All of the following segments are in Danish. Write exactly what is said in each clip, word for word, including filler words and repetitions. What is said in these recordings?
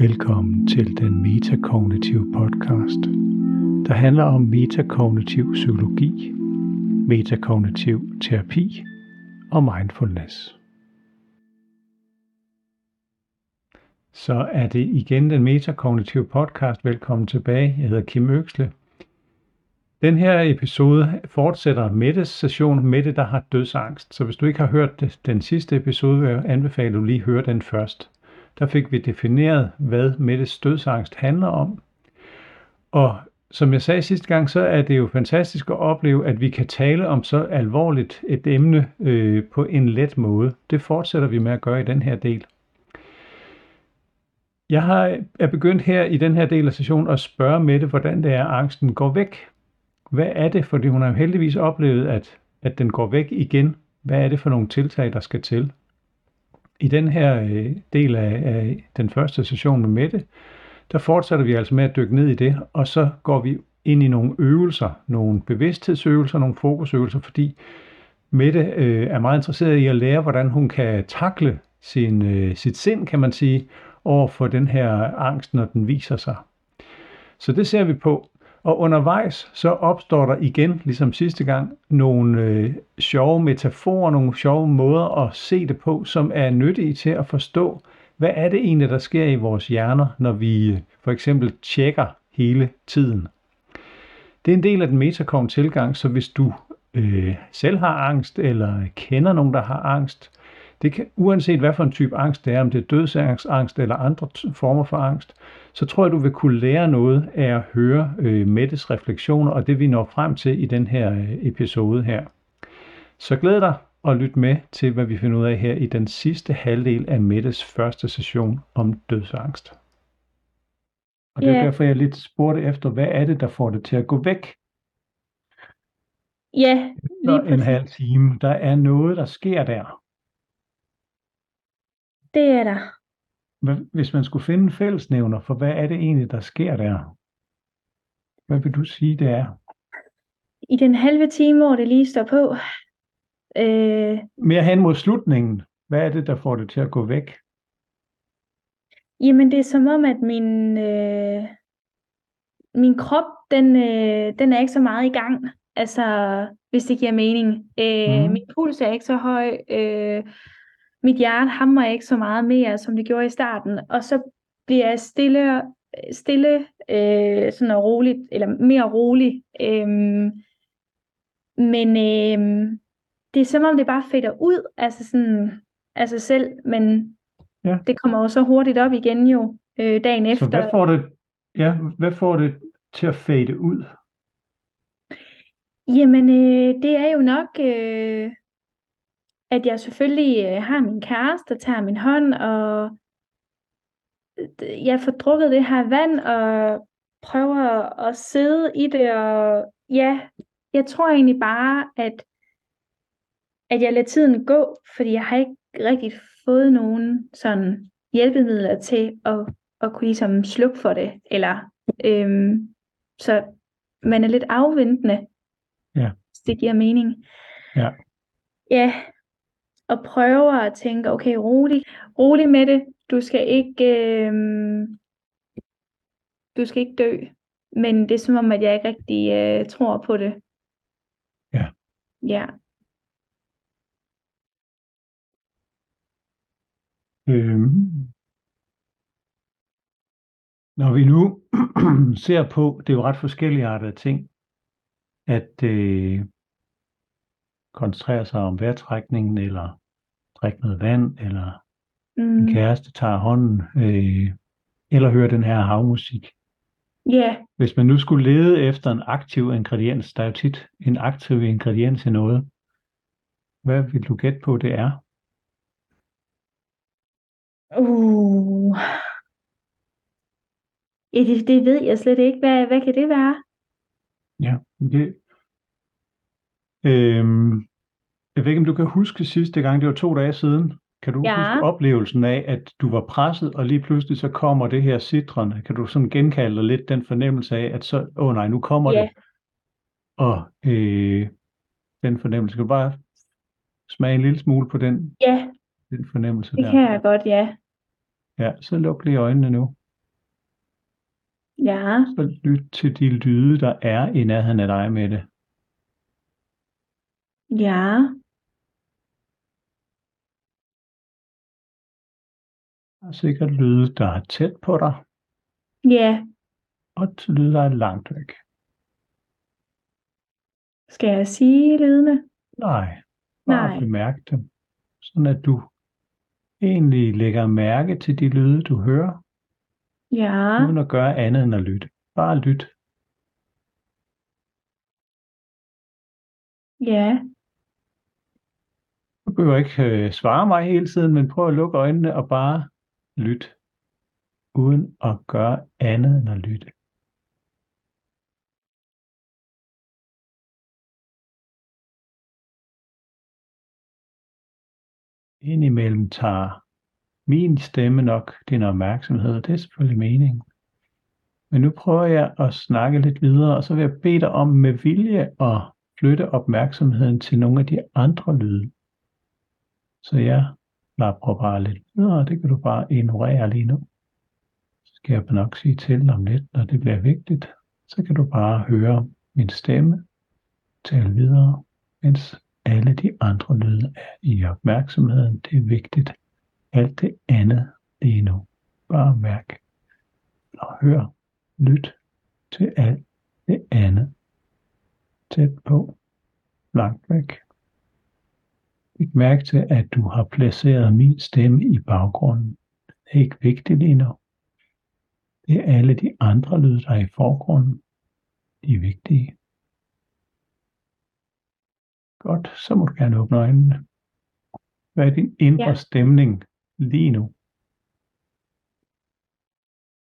Velkommen til Den metakognitive podcast, der handler om metakognitiv psykologi, metakognitiv terapi og mindfulness. Så er det igen Den metakognitive podcast. Velkommen tilbage. Jeg hedder Kim Øksle. Den her episode fortsætter Mettes session. Mette, der har dødsangst. Så hvis du ikke har hørt den sidste episode, vil jeg anbefale, at du lige hører den først. Der fik vi defineret, hvad Mettes dødsangst handler om. Og som jeg sagde sidste gang, så er det jo fantastisk at opleve, at vi kan tale om så alvorligt et emne øh, på en let måde. Det fortsætter vi med at gøre i den her del. Jeg har, er begyndt her i den her del af sessionen at spørge Mette, hvordan det er, at angsten går væk. Hvad er det? Fordi hun har jo heldigvis oplevet, at, at den går væk igen. Hvad er det for nogle tiltag, der skal til? I den her øh, del af, af den første session med Mette, der fortsætter vi altså med at dykke ned i det, og så går vi ind i nogle øvelser, nogle bevidsthedsøvelser, nogle fokusøvelser, fordi Mette øh, er meget interesseret i at lære, hvordan hun kan takle sin, øh, sit sind, kan man sige, over for den her angst, når den viser sig. Så det ser vi på. Og undervejs så opstår der igen, ligesom sidste gang, nogle øh, sjove metaforer, nogle sjove måder at se det på, som er nyttige til at forstå, hvad er det egentlig, der sker i vores hjerner, når vi øh, for eksempel tjekker hele tiden. Det er en del af den metakognitive tilgang, så hvis du øh, selv har angst, eller kender nogen, der har angst, det kan, uanset hvad for en type angst det er, om det er dødsangst, angst eller andre former for angst, så tror jeg, du vil kunne lære noget af at høre øh, Mettes refleksioner og det, vi når frem til i den her øh, episode her. Så glæd dig og lyt med til, hvad vi finder ud af her i den sidste halvdel af Mettes første session om dødsangst. Og det er yeah. derfor, jeg lidt spurgte efter, hvad er det, der får det til at gå væk? Ja, yeah, lige præcis. En halv time, der er noget, der sker der. Det er der. Hvis man skulle finde fællesnævner for, hvad er det egentlig, der sker der? Hvad vil du sige, det er? I den halve time, hvor det lige står på. Øh, Mere hen mod slutningen. Hvad er det, der får det til at gå væk? Jamen, det er som om, at min, øh, min krop, den, øh, den er ikke så meget i gang. Altså, hvis det giver mening. Øh, mm. Min puls er ikke så høj. Øh, Mit hjerte hamrer ikke så meget mere, som det gjorde i starten. Og så bliver jeg stille, stille øh, sådan roligt, eller mere rolig. Øhm, men øh, det er som om, det bare fader ud af altså sådan, altså sig selv. Men ja. Det kommer jo så hurtigt op igen jo øh, dagen efter. Så hvad får det, ja, hvad får det til at fade ud? Jamen, øh, det er jo nok... Øh, at jeg selvfølgelig har min kæreste, der tager min hånd, og jeg får drukket det her vand, og prøver at sidde i det, og ja, jeg tror egentlig bare, at, at jeg lader tiden gå, fordi jeg har ikke rigtig fået nogen sådan hjælpemidler til, at, at kunne ligesom slukke for det, eller øhm, så man er lidt afventende, ja. Hvis det giver mening. Ja. Ja. Og prøver at tænke, okay, rolig, rolig med det. Du skal ikke, øh, du skal ikke dø. Men det er som om, at jeg ikke rigtig øh, tror på det. Ja. Ja. Øhm. Når vi nu ser på, det er jo ret forskellige arter af ting, at øh, koncentrere sig om vejrtrækningen, eller drikke noget vand, eller mm. en kæreste tager hånden, øh, eller høre den her havmusik. Ja. Yeah. Hvis man nu skulle lede efter en aktiv ingrediens, der er jo tit en aktiv ingrediens i noget, hvad vil du gætte på, det er? Uh. Ja, det, det ved jeg slet ikke. Hvad, hvad kan det være? Ja, det Øhm, jeg ved ikke, om du kan huske sidste gang, det var to dage siden. Kan du ja. huske oplevelsen af, at du var presset, og lige pludselig så kommer det her sitrende? Kan du sådan genkalde dig lidt den fornemmelse af, at så, åh nej, nu kommer yeah. det. Og øh, den fornemmelse, kan du bare smage en lille smule på den, yeah. den fornemmelse der? Det kan jeg godt, ja. Ja, så luk lige øjnene nu. Ja. Så lyt til de lyde, der er i nærheden af dig, Mette. Ja. Der er sikkert lyde, der er tæt på dig. Ja. Og lyde, der er langt væk. Skal jeg sige lydene? Nej. Bare Nej. Bemærk dem. Sådan at du egentlig lægger mærke til de lyde, du hører. Ja. Uden at gøre andet end at lytte. Bare lyt. Ja. Du behøver ikke øh, svare mig hele tiden, men prøv at lukke øjnene og bare lytte. Uden at gøre andet end at lytte. Indimellem tager min stemme nok din opmærksomhed, det er selvfølgelig meningen. Men nu prøver jeg at snakke lidt videre, og så vil jeg bede dig om med vilje at flytte opmærksomheden til nogle af de andre lyde. Så jeg lapper bare lidt videre, og det kan du bare ignorere lige nu. Så skal jeg nok sige til om lidt, når det bliver vigtigt, så kan du bare høre min stemme, tale videre, mens alle de andre lyde er i opmærksomheden. Det er vigtigt. Alt det andet lige nu. Bare mærk og hør. Lyt til alt det andet. Tæt på. Langt væk. Læg mærke til, at du har placeret min stemme i baggrunden. Det er ikke vigtigt lige nu. Det er alle de andre lyde, der er i forgrunden. De er vigtige. Godt, så må du gerne åbne øjnene. Hvad er din indre ja. stemning lige nu?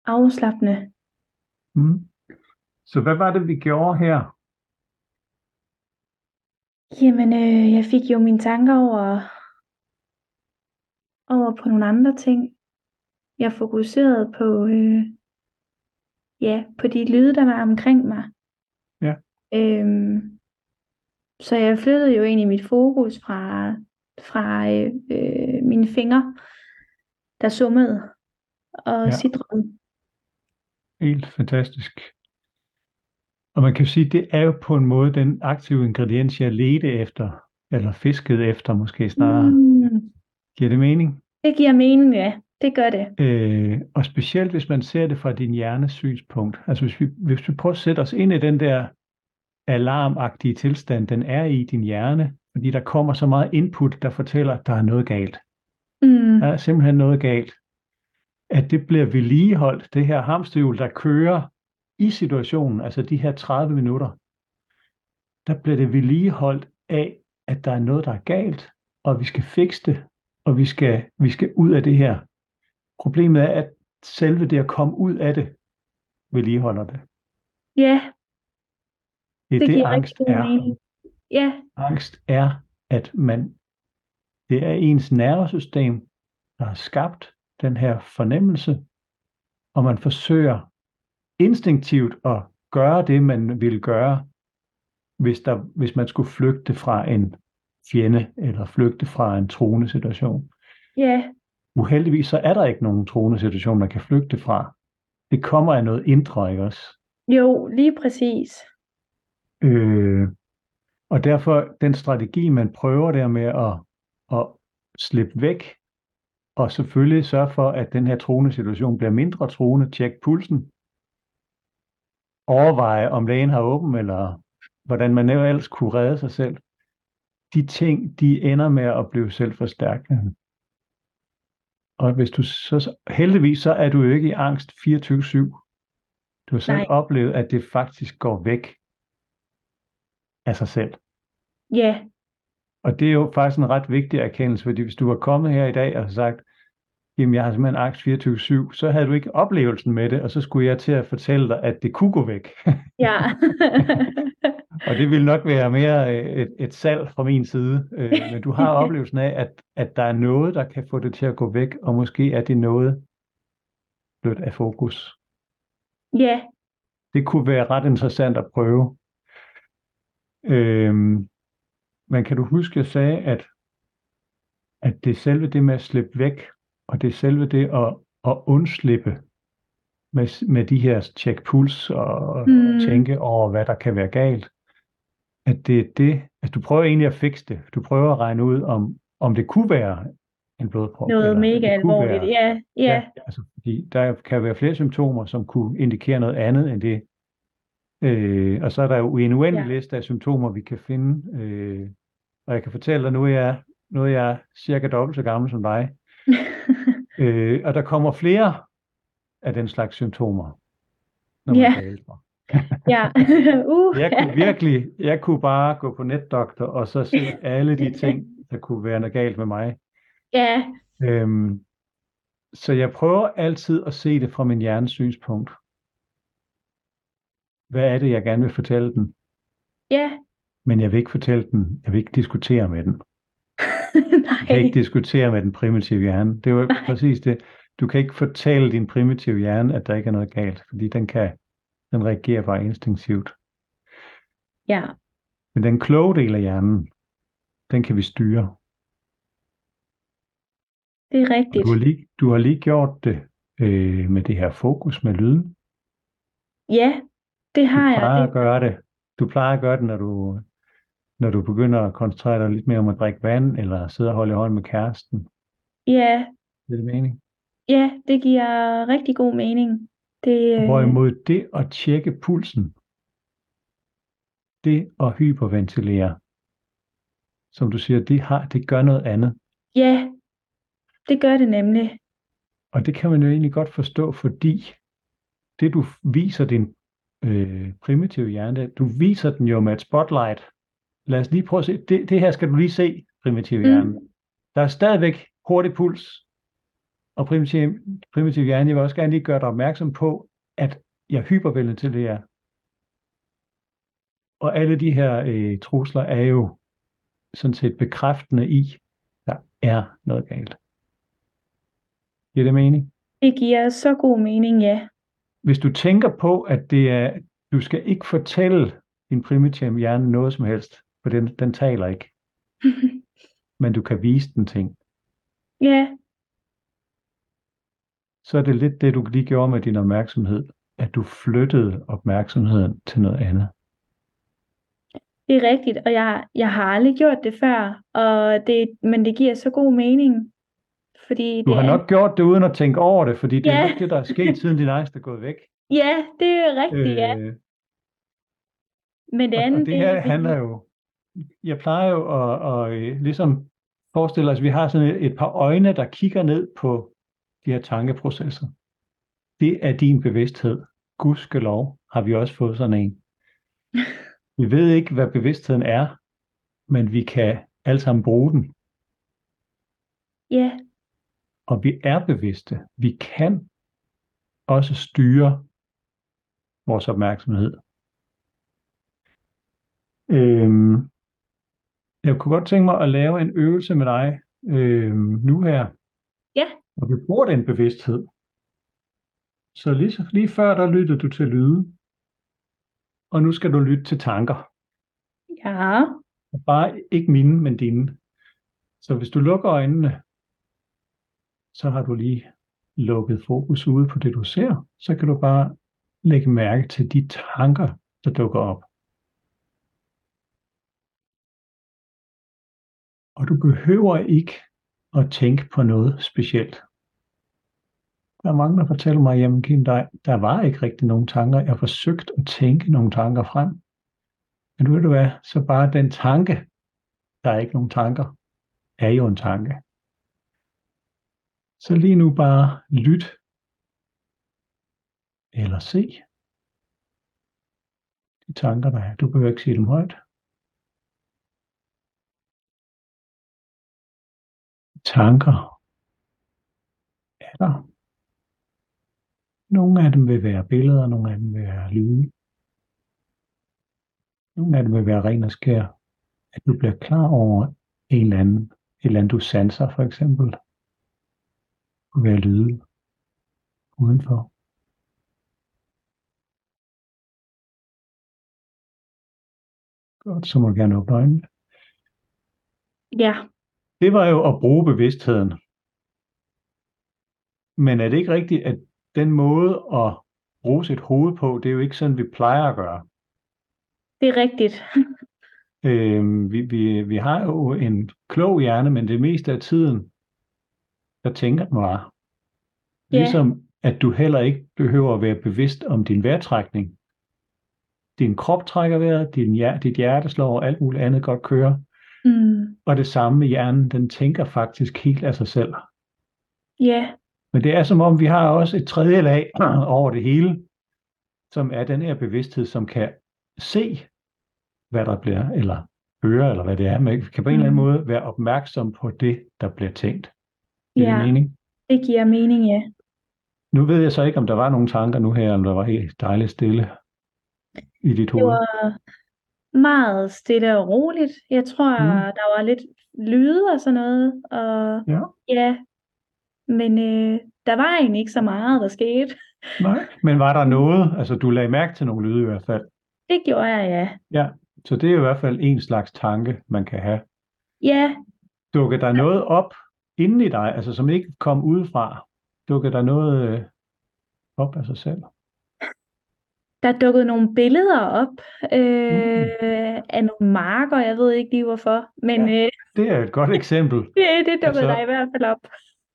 Afslappende. Mm. Så hvad var det, vi gjorde her? Jamen, øh, jeg fik jo mine tanker over, over på nogle andre ting. Jeg fokuserede på, øh, ja, på de lyde, der var omkring mig. Ja. Øhm, Så jeg flyttede jo egentlig mit fokus fra, fra øh, mine fingre, der summede og ja. sidrede. Helt fantastisk. Og man kan sige, det er jo på en måde den aktive ingrediens, jeg ledte efter, eller fiskede efter måske snarere. Mm. Giver det mening? Det giver mening, ja. Det gør det. Øh, og specielt hvis man ser det fra din hjernes synspunkt. Altså hvis vi, hvis vi prøver at sætte os ind i den der alarmagtige tilstand, den er i din hjerne, fordi der kommer så meget input, der fortæller, at der er noget galt. Mm. Der er simpelthen noget galt. At det bliver vedligeholdt, det her hamsterhjul, der kører i situationen, altså de her tredive minutter, der bliver det vedligeholdt af, at der er noget, der er galt, og vi skal fikse det, og vi skal, vi skal ud af det her. Problemet er, at selve det at komme ud af det, vedligeholder det. Ja, yeah. Det, det, det angst er. Ja. Angst er, at man, det er ens nervesystem, der har skabt den her fornemmelse, og man forsøger instinktivt at gøre det, man ville gøre, hvis, der, hvis man skulle flygte fra en fjende, eller flygte fra en truende situation. Ja. Uheldigvis så er der ikke nogen truende situation, man kan flygte fra. Det kommer af noget indre, ikke også? Jo, lige præcis. Øh, og derfor den strategi, man prøver der med at, at slippe væk, og selvfølgelig sørge for, at den her truende situation bliver mindre truende, tjek pulsen, overveje om lægen har åben, eller hvordan man ellers kunne redde sig selv. De ting, de ender med at blive selvforstærkende. Og hvis du så, heldigvis så er du jo ikke i angst fireogtyve syv. Du har selv Nej. oplevet, at det faktisk går væk af sig selv. Ja. Yeah. Og det er jo faktisk en ret vigtig erkendelse, fordi hvis du var kommet her i dag og sagt, jamen jeg har simpelthen angst fireogtyve syv, så havde du ikke oplevelsen med det, og så skulle jeg til at fortælle dig, at det kunne gå væk. Ja. Og det ville nok være mere et, et salg fra min side, men du har oplevelsen af, at, at der er noget, der kan få det til at gå væk, og måske er det noget blødt af fokus. Ja. Yeah. Det kunne være ret interessant at prøve. Øhm, men kan du huske, jeg sagde, at, at det er selve det med at slippe væk, og det er selve det at, at undslippe, med, med de her tjek puls og mm. tænke over, hvad der kan være galt, at det er det, altså du prøver egentlig at fikse det, du prøver at regne ud, om, om det kunne være en blodprop. Noget eller, mega alvorligt, være, ja, ja. ja altså, fordi der kan være flere symptomer, som kunne indikere noget andet end det. Øh, og så er der jo en uendelig ja. liste af symptomer, vi kan finde. Øh, og jeg kan fortælle dig, nu er jeg, nu er jeg cirka dobbelt så gammel som dig. øh, og der kommer flere af den slags symptomer, når man er ældre. Ja. Uh. jeg kunne virkelig, jeg kunne bare gå på netdoktor og så se alle de ting, der kunne være noget galt med mig. Ja. Yeah. Øhm, så jeg prøver altid at se det fra min hjernes synspunkt. Hvad er det, jeg gerne vil fortælle den? Ja. Yeah. Men jeg vil ikke fortælle den. Jeg vil ikke diskutere med den. Nej. Jeg kan ikke diskutere med den primitive hjerne. Det er jo Nej. præcis det. Du kan ikke fortælle din primitive hjerne, at der ikke er noget galt, fordi den kan, den reagerer bare instinktivt. Ja. Yeah. Men den kloge del af hjernen, den kan vi styre. Det er rigtigt. Du har lige, du har lige gjort det øh, med det her fokus med lyden. Ja, det har jeg. Du plejer jeg. at gøre det. Du plejer at gøre det, når du, når du begynder at koncentrere dig lidt mere om at drikke vand, eller sidde og holde i hånd med kæresten. Ja. Det er det mening? Ja, det giver rigtig god mening. Det, øh... Hvorimod det at tjekke pulsen, det at hyperventilere, som du siger, det, har, det gør noget andet. Ja. Det gør det nemlig. Og det kan man jo egentlig godt forstå, fordi det du viser din øh, primitive hjerne, du viser den jo med et spotlight. Lad os lige prøve at se, det, det her skal du lige se, primitive mm. hjerne. Der er stadigvæk hurtig puls, og primitive, primitive hjerne, jeg vil også gerne lige gøre dig opmærksom på, at jeg hypervælger til det her. Og alle de her øh, trusler er jo sådan set bekræftende i, der er noget galt. Giver det mening? Det giver så god mening, ja. Hvis du tænker på, at det er, du skal ikke fortælle din primitive hjerne noget som helst, for den, den taler ikke. Men du kan vise den ting. Ja. Så er det lidt det, du lige gjorde med din opmærksomhed, at du flyttede opmærksomheden til noget andet. Det er rigtigt, og jeg, jeg har aldrig gjort det før, og det, men det giver så god mening. Fordi du har er... nok gjort det uden at tænke over det, fordi det ja. er nok det, der er sket, siden din angst er gået væk. Ja, det er rigtigt, øh... ja. Men det andet... Og, og det her det... handler jo... Jeg plejer jo at, at, at ligesom forestille os, at vi har sådan et par øjne, der kigger ned på de her tankeprocesser. Det er din bevidsthed. Gudskelov har vi også fået sådan en. Vi ved ikke, hvad bevidstheden er, men vi kan alle sammen bruge den. Ja. Og vi er bevidste. Vi kan også styre vores opmærksomhed. Øhm, jeg kunne godt tænke mig at lave en øvelse med dig øhm, nu her. Ja. Og vi bruger den bevidsthed. Så lige, så lige før, der lyttede du til lyde. Og nu skal du lytte til tanker. Ja. Bare ikke mine, men dine. Så hvis du lukker øjnene, så har du lige lukket fokus ude på det, du ser. Så kan du bare lægge mærke til de tanker, der dukker op. Og du behøver ikke at tænke på noget specielt. Der er mange, der fortæller mig, jamen Kim, der, der var ikke rigtig nogen tanker. Jeg forsøgte at tænke nogle tanker frem. Men ved du hvad, så bare den tanke, der er ikke nogen tanker, er jo en tanke. Så lige nu bare lyt eller se de tanker, der er. Du behøver ikke sige dem højt. Tanker er der. Nogle af dem vil være billeder, nogle af dem vil være lyde. Nogle af dem vil være ren og skær. At du bliver klar over en eller anden, et eller andet du sanser for eksempel. Kunne være lyde udenfor. Godt, så må du gerne åbne øjnene. Ja. Det var jo at bruge bevidstheden. Men er det ikke rigtigt, at den måde at bruge sit hoved på, det er jo ikke sådan, vi plejer at gøre. Det er rigtigt. øhm, vi, vi, vi har jo en klog hjerne, men det meste af tiden, der tænker den bare. Ja. Ligesom at du heller ikke behøver at være bevidst om din vejrtrækning. Din krop trækker vejret, din hjer- dit hjerte slår, og alt muligt andet godt kører. Mm. Og det samme med hjernen, den tænker faktisk helt af sig selv. Ja. Yeah. Men det er som om, vi har også et tredje lag over det hele, som er den her bevidsthed, som kan se, hvad der bliver, eller høre, eller hvad det er. Man kan på en mm. eller anden måde være opmærksom på det, der bliver tænkt. Giver yeah. det mening? Det giver mening, ja. Nu ved jeg så ikke, om der var nogle tanker nu her, om der var helt dejligt stille i dit hoved. Det var meget stille og roligt. Jeg tror, mm. der var lidt lyde og sådan noget. Og ja. ja. Men øh, der var egentlig ikke så meget, der skete. Nej, men var der noget? Altså, du lagde mærke til nogle lyde i hvert fald. Det gjorde jeg, ja. Ja, så det er i hvert fald en slags tanke, man kan have. Ja. Dukker der noget op inden i dig, altså som ikke kom udefra? Dukker der noget øh, op af sig selv? Der dukkede nogle billeder op øh, mm. af nogle marker, jeg ved ikke lige hvorfor. Men, ja, øh, det er et godt eksempel. det, det dukkede altså, der i hvert fald op.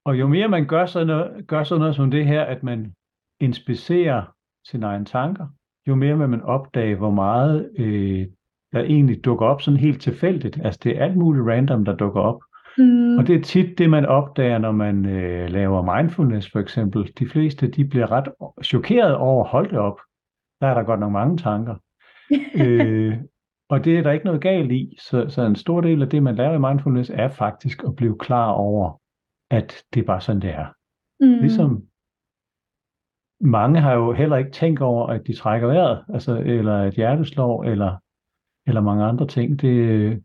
Og jo mere man gør sådan, noget, gør sådan noget som det her, at man inspicerer sine egne tanker, jo mere vil man opdage, hvor meget øh, der egentlig dukker op sådan helt tilfældigt. Altså det er alt muligt random, der dukker op. Mm. Og det er tit det, man opdager, når man øh, laver mindfulness for eksempel. De fleste de bliver ret chokeret over at holde det op. Der er der godt nok mange tanker. øh, og det er der ikke noget galt i. Så, så en stor del af det, man laver i mindfulness, er faktisk at blive klar over, at det er bare sådan, det er. Mm. Ligesom mange har jo heller ikke tænkt over, at de trækker vejret, altså, eller at hjertet slår, eller, eller mange andre ting. Det,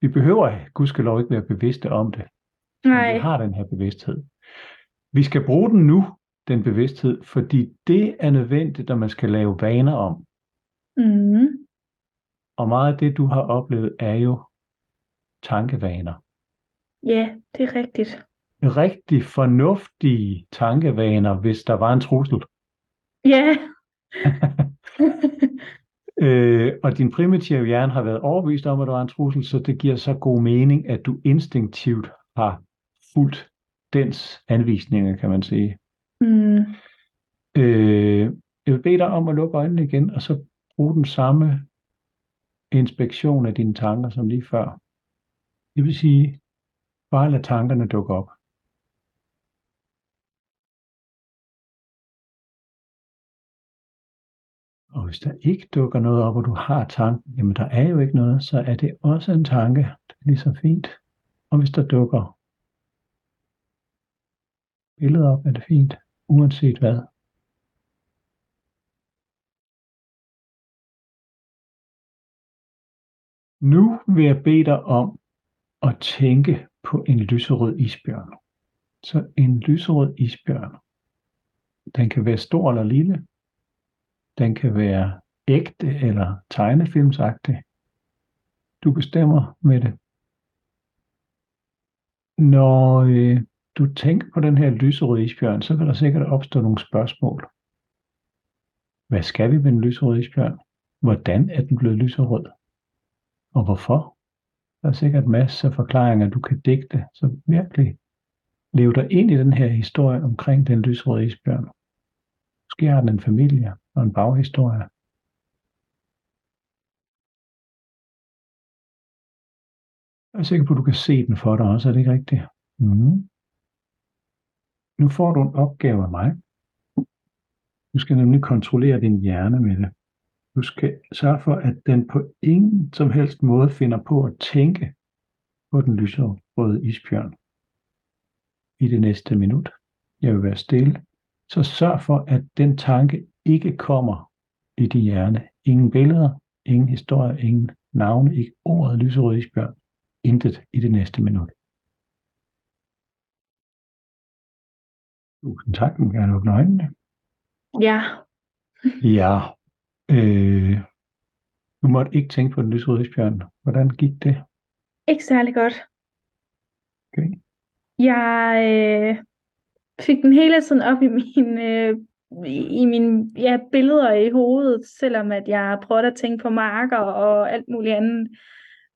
vi behøver gudskelov ikke være bevidste om det. Nej. Vi har den her bevidsthed. Vi skal bruge den nu, den bevidsthed, fordi det er nødvendigt, når man skal lave vaner om. Mm. Og meget af det, du har oplevet, er jo tankevaner. Ja, det er rigtigt. Rigtig fornuftige tankevaner, hvis der var en trussel. Ja. Yeah. øh, og din primitive hjerne har været overbevist om, at der var en trussel, så det giver så god mening, at du instinktivt har fulgt dens anvisninger, kan man sige. Mm. Øh, jeg vil bede dig om at lukke øjnene igen, og så bruge den samme inspektion af dine tanker som lige før. Det vil sige, bare lad tankerne dukke op. Og hvis der ikke dukker noget op, og du har tanken, jamen der er jo ikke noget, så er det også en tanke. Det er lige så fint. Og hvis der dukker billedet op, er det fint, uanset hvad. Nu vil jeg bede dig om at tænke på en lyserød isbjørn. Så en lyserød isbjørn, den kan være stor eller lille. Den kan være ægte eller tegnefilmsagtig. Du bestemmer med det. Når øh, du tænker på den her lyserøde isbjørn, så kan der sikkert opstå nogle spørgsmål. Hvad skal vi med den lyserøde isbjørn? Hvordan er den blevet lyserød? Og hvorfor? Der er sikkert masser af forklaringer, du kan digte, så virkelig lev dig ind i den her historie omkring den lyserøde isbjørn. Måske har den en familie og en baghistorie. Jeg er sikker på, at du kan se den for dig også, er det ikke rigtigt? Mm. Nu får du en opgave af mig. Du skal nemlig kontrollere din hjerne med det. Du skal sørge for, at den på ingen som helst måde finder på at tænke på den lyserøde isbjørn i det næste minut. Jeg vil være stille. Så sørg for, at den tanke ikke kommer i din hjerne. Ingen billeder, ingen historier, ingen navne, ikke ordet lyserøde isbjørn. Intet i det næste minut. Tusind tak, du må gerne åbne øjnene. Ja. Ja. Øh, du måtte ikke tænke på den lyserøde isbjørn. Hvordan gik det? Ikke særlig godt. Okay. Jeg øh, fik den hele tiden op i mine, øh, i mine ja, billeder i hovedet, selvom at jeg prøvede at tænke på marker og alt muligt andet. Men,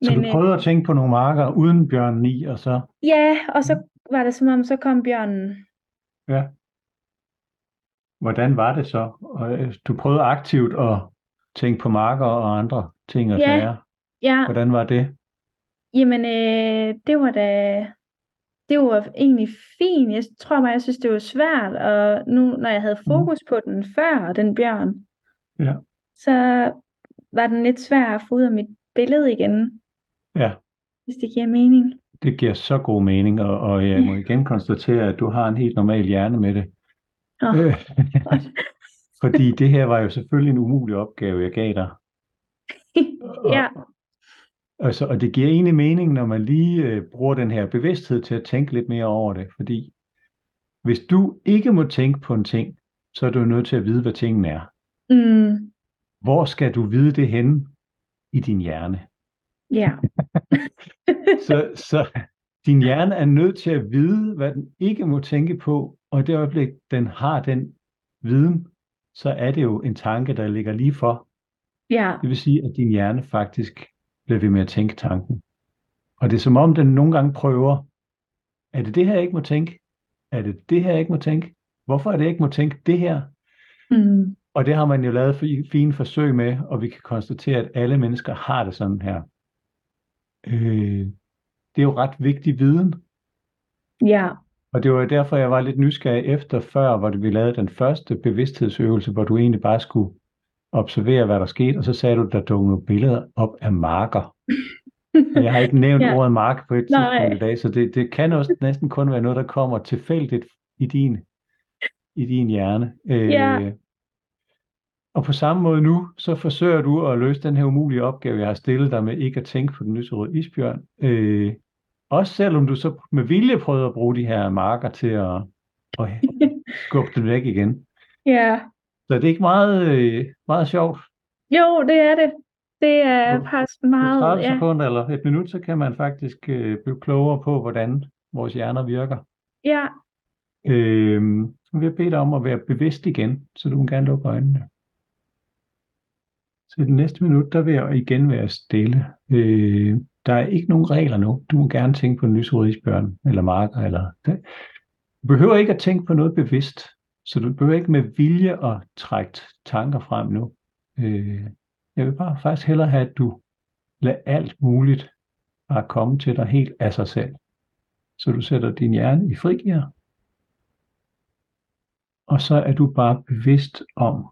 så du prøvede øh, at tænke på nogle marker uden bjørnen i, og så? Ja, og så var det som om, så kom bjørnen. Ja. Hvordan var det så? Du prøvede aktivt at tænke på marker og andre ting og sager. Ja, ja. Hvordan var det? Jamen, øh, det var da... Det var egentlig fint. Jeg tror bare, jeg synes, det var svært. Og nu, når jeg havde fokus på den før, den bjørn, ja, så var den lidt svær at få ud af mit billede igen. Ja. Hvis det giver mening. Det giver så god mening, og, og jeg må igen konstatere, at du har en helt normal hjerne med det. Oh, øh, fordi det her var jo selvfølgelig en umulig opgave, jeg gav dig. Ja. Og, Altså, og det giver egentlig mening, når man lige øh, bruger den her bevidsthed til at tænke lidt mere over det. Fordi hvis du ikke må tænke på en ting, så er du nødt til at vide, hvad tingen er. Mm. Hvor skal du vide det henne? I din hjerne. Ja. Yeah. så, så din hjerne er nødt til at vide, hvad den ikke må tænke på. Og i det øjeblik, den har den viden, så er det jo en tanke, der ligger lige for. Ja. Yeah. Det vil sige, at din hjerne faktisk... bliver vi med at tænke tanken. Og det er som om, den nogle gange prøver, er det det her, jeg ikke må tænke? Er det det her, jeg ikke må tænke? Hvorfor er det, jeg ikke må tænke det her? Mm. Og det har man jo lavet fine forsøg med, og vi kan konstatere, at alle mennesker har det sådan her. Øh, det er jo ret vigtig viden. Ja. Og det var jo derfor, jeg var lidt nysgerrig efter før, hvor vi lavede den første bevidsthedsøvelse, hvor du egentlig bare skulle observere, hvad der skete, og så sagde du, der dukkede nogle billeder op af marker. Jeg har ikke nævnt ja. ordet mark på et tidspunkt i dag, så det, det kan også næsten kun være noget, der kommer tilfældigt i din, i din hjerne. Ja. Øh, og på samme måde nu, så forsøger du at løse den her umulige opgave, jeg har stillet dig med ikke at tænke på den lyserøde isbjørn. Øh, også selvom du så med vilje prøvede at bruge de her marker til at, at skubbe dem væk igen. Ja. Så det er ikke meget, meget sjovt? Jo, det er det. Det er faktisk meget... tredive ja. sekunder eller et minut, så kan man faktisk øh, blive klogere på, hvordan vores hjerner virker. Ja. Øhm, så vil jeg bede dig om at være bevidst igen, så du kan gerne lukke øjnene. Så i den næste minut, der vil jeg igen være stille. Øh, der er ikke nogen regler nu. Du må gerne tænke på en lyserød isbjørn, eller marker, eller det. Du behøver ikke at tænke på noget bevidst. Så du behøver ikke med vilje at trække tanker frem nu. Øh, jeg vil bare faktisk hellere have, at du lader alt muligt bare komme til dig helt af sig selv. Så du sætter din hjerne i frigear. Og så er du bare bevidst om,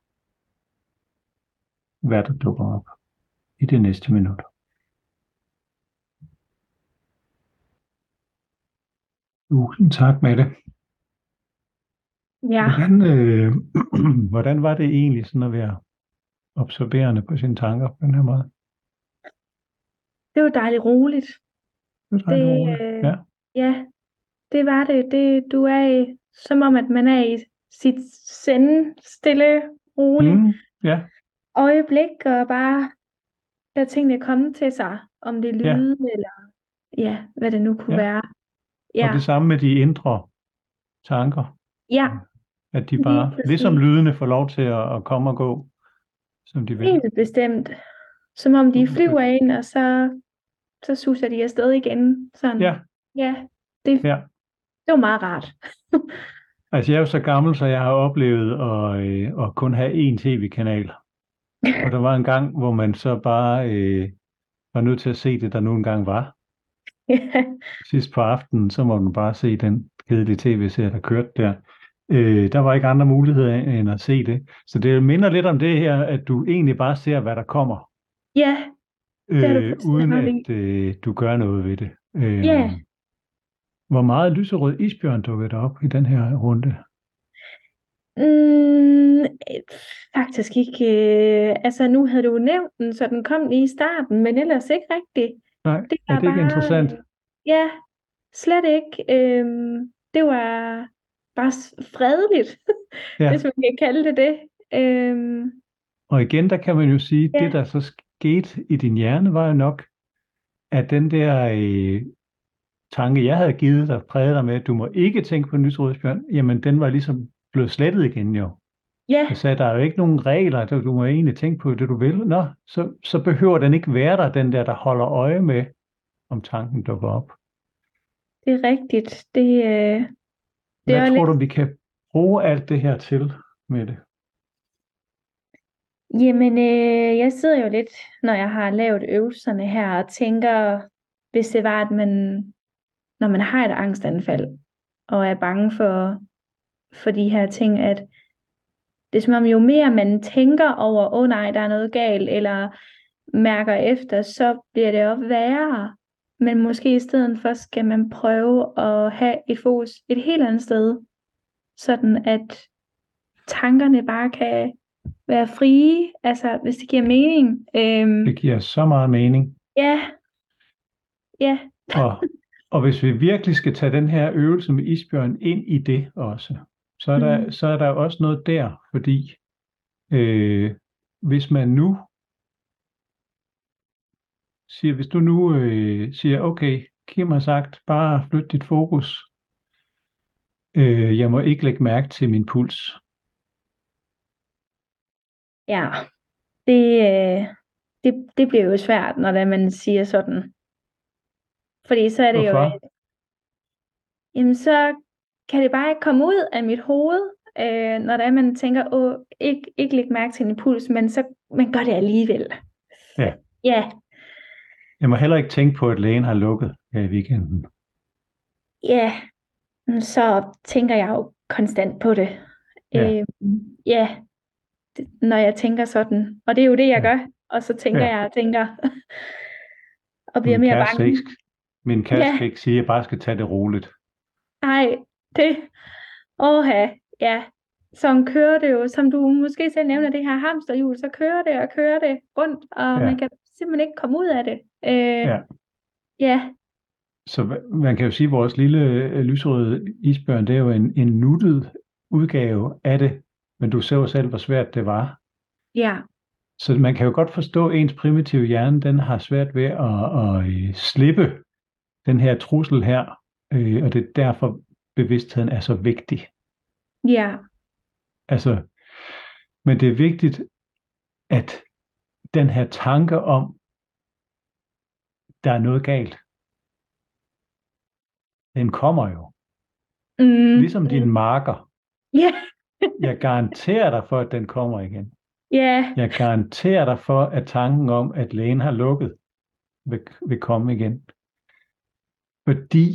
hvad der dukker op i det næste minut. Uh, tak, Mette. Ja. Hvordan, øh, hvordan var det egentlig sådan at være observerende på sine tanker på den her måde? Det var dejligt roligt. Det var dejligt det, roligt. Øh, ja. ja, det var det. det. Du er som om, at man er i sit sende, stille, roligt mm, yeah. øjeblik, og bare der tingene komme til sig, om det lyder, yeah. eller ja, hvad det nu kunne yeah. være. Ja. Og det samme med de indre tanker. Ja. At de bare, ligesom lydene, får lov til at, at komme og gå, som de vil. Helt bestemt. Som om de flyver ind, og så, så suser de afsted igen. Sådan. Ja. Ja det, ja. Det var meget rart. Altså, jeg er jo så gammel, så jeg har oplevet at, øh, at kun have én tv-kanal. Og der var en gang, hvor man så bare øh, var nødt til at se det, der nu engang var. Ja. Sidst på aftenen, så må man bare se den kedelige tv-serie, der kørte der. Øh, der var ikke andre muligheder end at se det. Så det minder lidt om det her, at du egentlig bare ser, hvad der kommer. Ja. Øh, uden at øh, du gør noget ved det. Øh, ja. Hvor meget lyserød isbjørn dukkede der op i den her runde? Mm, faktisk ikke. Øh, altså nu havde du nævnt den, så den kom lige i starten, men ellers ikke rigtigt. Nej, det er, er det ikke bare, interessant? Øh, ja, slet ikke. Øh, det var... bare fredeligt, ja. Hvis man kan kalde det det. Øhm, og igen, der kan man jo sige, ja. Det der så skete i din hjerne, var jo nok, at den der øh, tanke, jeg havde givet dig, præget dig med, at du må ikke tænke på nytrådsbjørn, jamen den var ligesom blevet slettet igen jo. Ja. Jeg sagde, der er jo ikke nogen regler, du må egentlig tænke på det, du vil. Nå, så, så behøver den ikke være der, den der, der holder øje med, om tanken dukker op. Det er rigtigt. Det, øh, det Hvad er tror lidt... du, vi kan bruge alt det her til, Mette? Jamen, øh, jeg sidder jo lidt, når jeg har lavet øvelserne her, og tænker, hvis det var, at man, når man har et angstanfald, og er bange for, for de her ting, at det er som om, jo mere man tænker over, åh oh, nej, der er noget galt, eller mærker efter, så bliver det også værre. Men måske i stedet for, skal man prøve at have et fokus et helt andet sted, sådan at tankerne bare kan være frie, altså hvis det giver mening. Øhm, det giver så meget mening. Ja. Ja. og, og hvis vi virkelig skal tage den her øvelse med isbjørn ind i det også, så er der, mm. så er der også noget der, fordi øh, hvis man nu siger, hvis du nu øh, siger, okay, Kim har sagt, bare flyt dit fokus. Øh, jeg må ikke lægge mærke til min puls. Ja, det, øh, det, det bliver jo svært, når man siger sådan. Fordi så er det Hvorfor? jo... Jamen så kan det bare ikke komme ud af mit hoved, øh, når man tænker, åh, ikke, ikke lægge mærke til min puls, men så man gør det alligevel. Ja. Ja. Jeg må heller ikke tænke på, at lægen har lukket her i weekenden. Ja, så tænker jeg jo konstant på det. Ja, øh, ja det, når jeg tænker sådan. Og det er jo det, jeg ja. gør. Og så tænker ja. jeg og tænker. og bliver Min mere bange. Ikke, min kæreste ja. kan ikke sige, at jeg bare skal tage det roligt. Nej, det... Åha, ja. Som kører det jo, som du måske selv nævner, det her hamsterhjul, så kører det og kører det rundt, og ja. man kan simpelthen ikke komme ud af det. Øh, ja. ja. Så man kan jo sige, at vores lille lyserøde isbjørn, det er jo en, en nuttet udgave af det, men du ser jo selv, hvor svært det var. Ja. Så man kan jo godt forstå, at ens primitive hjerne, den har svært ved at, at slippe den her trussel her, øh, og det er derfor, bevidstheden er så vigtig. Ja. Altså, men det er vigtigt, at den her tanke om, der er noget galt, den kommer jo. Mm. Ligesom dine marker. Yeah. Jeg garanterer dig for, at den kommer igen. Yeah. Jeg garanterer dig for, at tanken om, at lægen har lukket, vil, vil komme igen. Fordi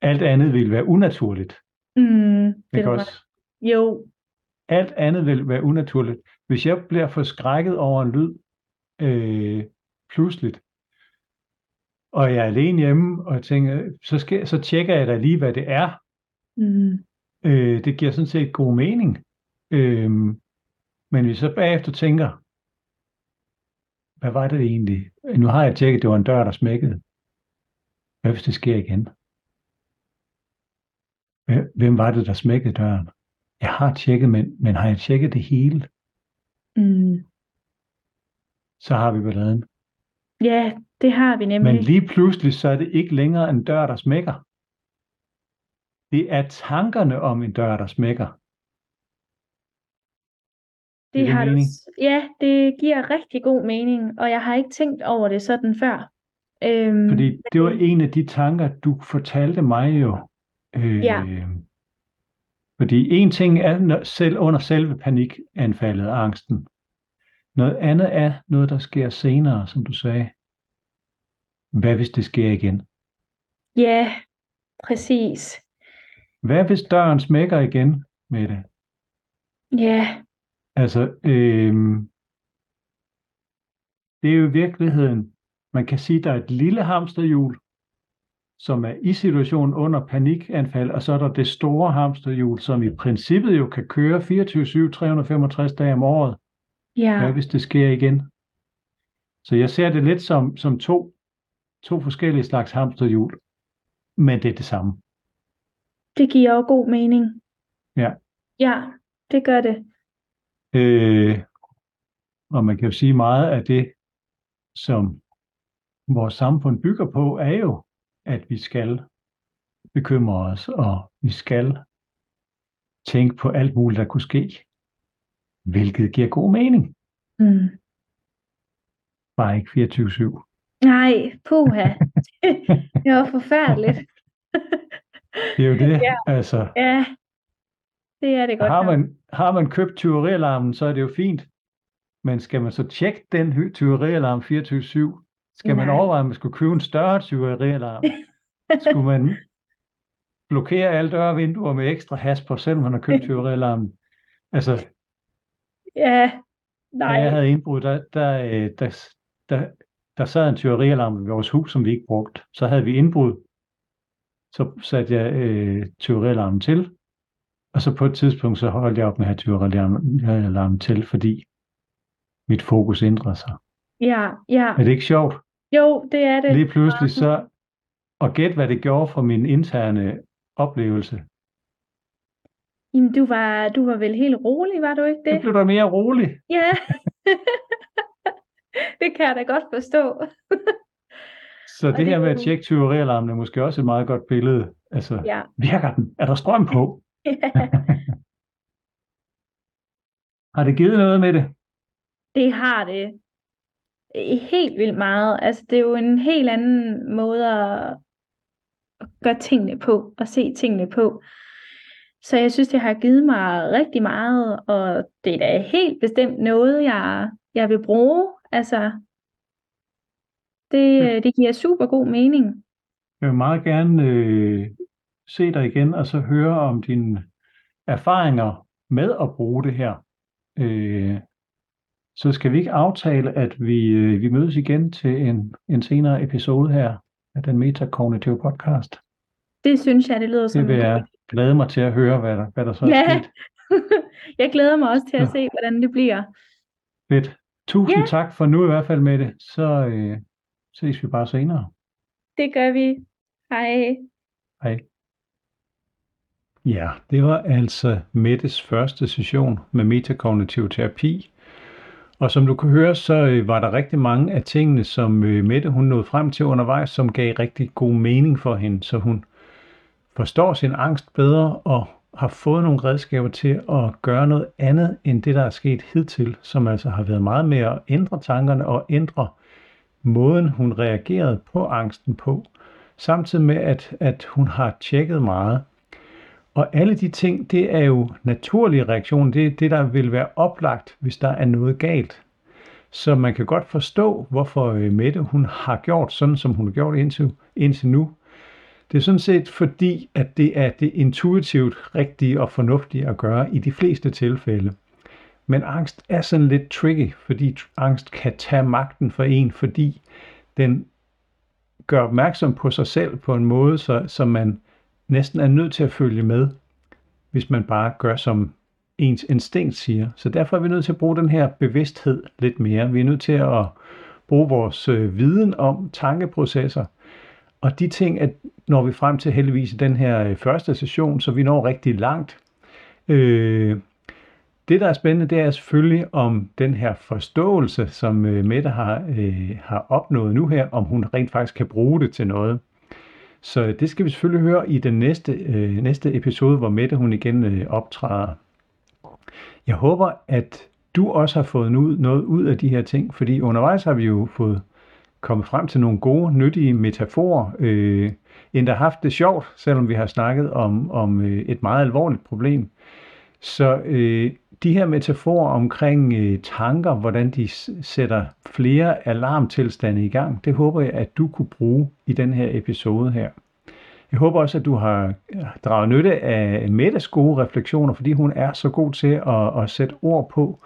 alt andet vil være unaturligt. Mm, det var... Jo. Alt andet vil være unaturligt. Hvis jeg bliver forskrækket over en lyd øh, pludseligt, og jeg er alene hjemme, og tænker, så, skal, så tjekker jeg da lige, hvad det er. Mm. Øh, det giver sådan set god mening. Øh, men hvis jeg så bagefter tænker, hvad var det egentlig? Nu har jeg tjekket, det var en dør, der smækkede. Hvad hvis det sker igen? Hvem var det, der smækkede døren? Jeg har tjekket, men, men har jeg tjekket det hele? Mm. Så har vi balladen. Ja, det har vi nemlig. Men lige pludselig, så er det ikke længere en dør, der smækker. Det er tankerne om en dør, der smækker. Det, det har du... Ja, det giver rigtig god mening, og jeg har ikke tænkt over det sådan før. Øhm, Fordi det var en af de tanker, du fortalte mig jo. Øh, ja. Fordi en ting er selv under selve panikanfaldet og angsten. Noget andet er noget, der sker senere, som du sagde. Hvad hvis det sker igen? Ja, præcis. Hvad hvis døren smækker igen, Mette? Ja. Altså, øh, det er jo i virkeligheden, man kan sige, der er et lille hamsterhjul, som er i situationen under panikanfald, og så er der det store hamsterhjul, som i princippet jo kan køre fireogtyve syv, tre hundrede og femogtres dage om året. Ja. Hvad hvis det sker igen? Så jeg ser det lidt som, som to, to forskellige slags hamsterhjul, men det er det samme. Det giver jo god mening. Ja. Ja, det gør det. Øh, og man kan jo sige, meget af det, som vores samfund bygger på, er jo at vi skal bekymre os, og vi skal tænke på alt muligt, der kunne ske, hvilket giver god mening. Mm. Bare ikke fireogtyve syv. Nej, puha. Det var forfærdeligt. Det er jo det, ja. Altså. Ja, det er det godt. Har man, har man købt tyverialarmen, så er det jo fint. Men skal man så tjekke den tyverialarm fireogtyve syv? Skal Nej. Man overveje, om man skulle købe en større tyverialarm? Skulle man blokere alle døre og vinduer med ekstra has på, selvom man har købt tyverialarmen? Altså. Ja, nej. Da jeg havde indbrud, der, der, der, der, der sad en tyverialarm i vores hus, som vi ikke brugte. Så havde vi indbrud. Så satte jeg øh, tyverialarmen til. Og så på et tidspunkt, så holdt jeg op med at have tyverialarmen til, fordi mit fokus ændrer sig. Ja, ja. Er det ikke sjovt? Jo, det er det. Lige pludselig så, og gæt hvad det gjorde for min interne oplevelse. Jamen, du var, du var vel helt rolig, var du ikke det? Du blev da mere rolig. Ja, det kan jeg da godt forstå. Så det, det her med at tjekke tyverialarmen er måske også et meget godt billede. Altså, ja. Virker den? Er der strøm på? Ja. Har det givet noget med det? Det har det helt vildt meget. Altså, det er jo en helt anden måde at gøre tingene på, og se tingene på. Så jeg synes, det har givet mig rigtig meget, og det er da helt bestemt noget, jeg, jeg vil bruge. Altså, det, det giver super god mening. Jeg vil meget gerne øh, se dig igen, og så høre om dine erfaringer med at bruge det her. Øh, Så skal vi ikke aftale, at vi, vi mødes igen til en, en senere episode her af den metakognitive podcast? Det synes jeg, det lyder som. Det vil jeg glæde mig til at høre, hvad der, hvad der så er ja. Sket. Jeg glæder mig også til at se, hvordan det bliver. Fedt. Tusind ja. Tak for nu i hvert fald, Mette. Så øh, ses vi bare senere. Det gør vi. Hej. Hej. Ja, det var altså Mettes første session med metakognitiv terapi. Og som du kan høre, så var der rigtig mange af tingene, som Mette hun nåede frem til undervejs, som gav rigtig god mening for hende, så hun forstår sin angst bedre og har fået nogle redskaber til at gøre noget andet end det, der er sket hidtil, som altså har været meget med at ændre tankerne og ændre måden, hun reagerede på angsten på, samtidig med, at, at hun har tjekket meget. Og alle de ting, det er jo naturlige reaktioner. Det er det, der vil være oplagt, hvis der er noget galt. Så man kan godt forstå, hvorfor Mette hun har gjort sådan, som hun har gjort indtil, indtil nu. Det er sådan set fordi, at det er det intuitivt rigtige og fornuftige at gøre i de fleste tilfælde. Men angst er sådan lidt tricky, fordi angst kan tage magten for en, fordi den gør opmærksom på sig selv på en måde, så, så man næsten er nødt til at følge med, hvis man bare gør, som ens instinkt siger. Så derfor er vi nødt til at bruge den her bevidsthed lidt mere. Vi er nødt til at bruge vores viden om tankeprocesser. Og de ting, at når vi frem til heldigvis i den her første session, så vi når rigtig langt. Øh, det, der er spændende, det er selvfølgelig, om den her forståelse, som Mette har, øh, har opnået nu her, om hun rent faktisk kan bruge det til noget. Så det skal vi selvfølgelig høre i den næste, øh, næste episode, hvor Mette hun igen øh, optræder. Jeg håber, at du også har fået noget ud af de her ting, fordi undervejs har vi jo fået kommet frem til nogle gode, nyttige metaforer, øh, endda haft det sjovt, selvom vi har snakket om, om øh, et meget alvorligt problem. Så øh, de her metaforer omkring øh, tanker, hvordan de s- sætter flere alarmtilstande i gang, det håber jeg, at du kunne bruge i den her episode her. Jeg håber også, at du har draget nytte af Mettes gode refleksioner, fordi hun er så god til at, at sætte ord på,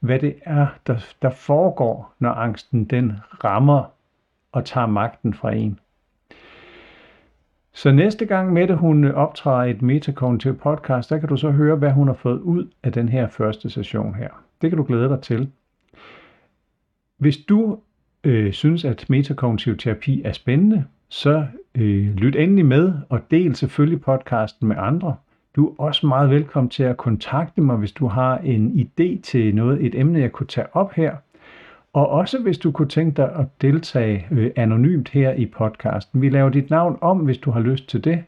hvad det er, der, der foregår, når angsten den rammer og tager magten fra en. Så næste gang Mette hun optræder et metakognitivt podcast, der kan du så høre, hvad hun har fået ud af den her første session her. Det kan du glæde dig til. Hvis du øh, synes, at metakognitiv terapi er spændende, så øh, lyt endelig med og del selvfølgelig podcasten med andre. Du er også meget velkommen til at kontakte mig, hvis du har en idé til noget, et emne, jeg kunne tage op her. Og også hvis du kunne tænke dig at deltage øh, anonymt her i podcasten. Vi laver dit navn om, hvis du har lyst til det.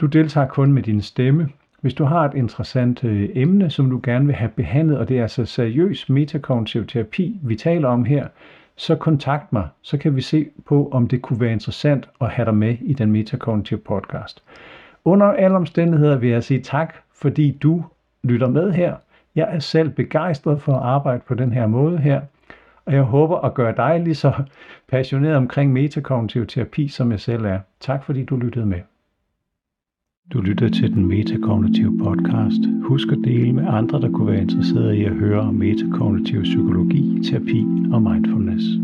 Du deltager kun med din stemme. Hvis du har et interessant øh, emne, som du gerne vil have behandlet, og det er altså seriøs metakognitiv terapi, vi taler om her, så kontakt mig, så kan vi se på, om det kunne være interessant at have dig med i den metakognitive podcast. Under alle omstændigheder vil jeg sige tak, fordi du lytter med her. Jeg er selv begejstret for at arbejde på den her måde her, og jeg håber at gøre dig lige så passioneret omkring metakognitiv terapi, som jeg selv er. Tak fordi du lyttede med. Du lytter til den metakognitive podcast. Husk at dele med andre, der kunne være interesserede i at høre om metakognitiv psykologi, terapi og mindfulness.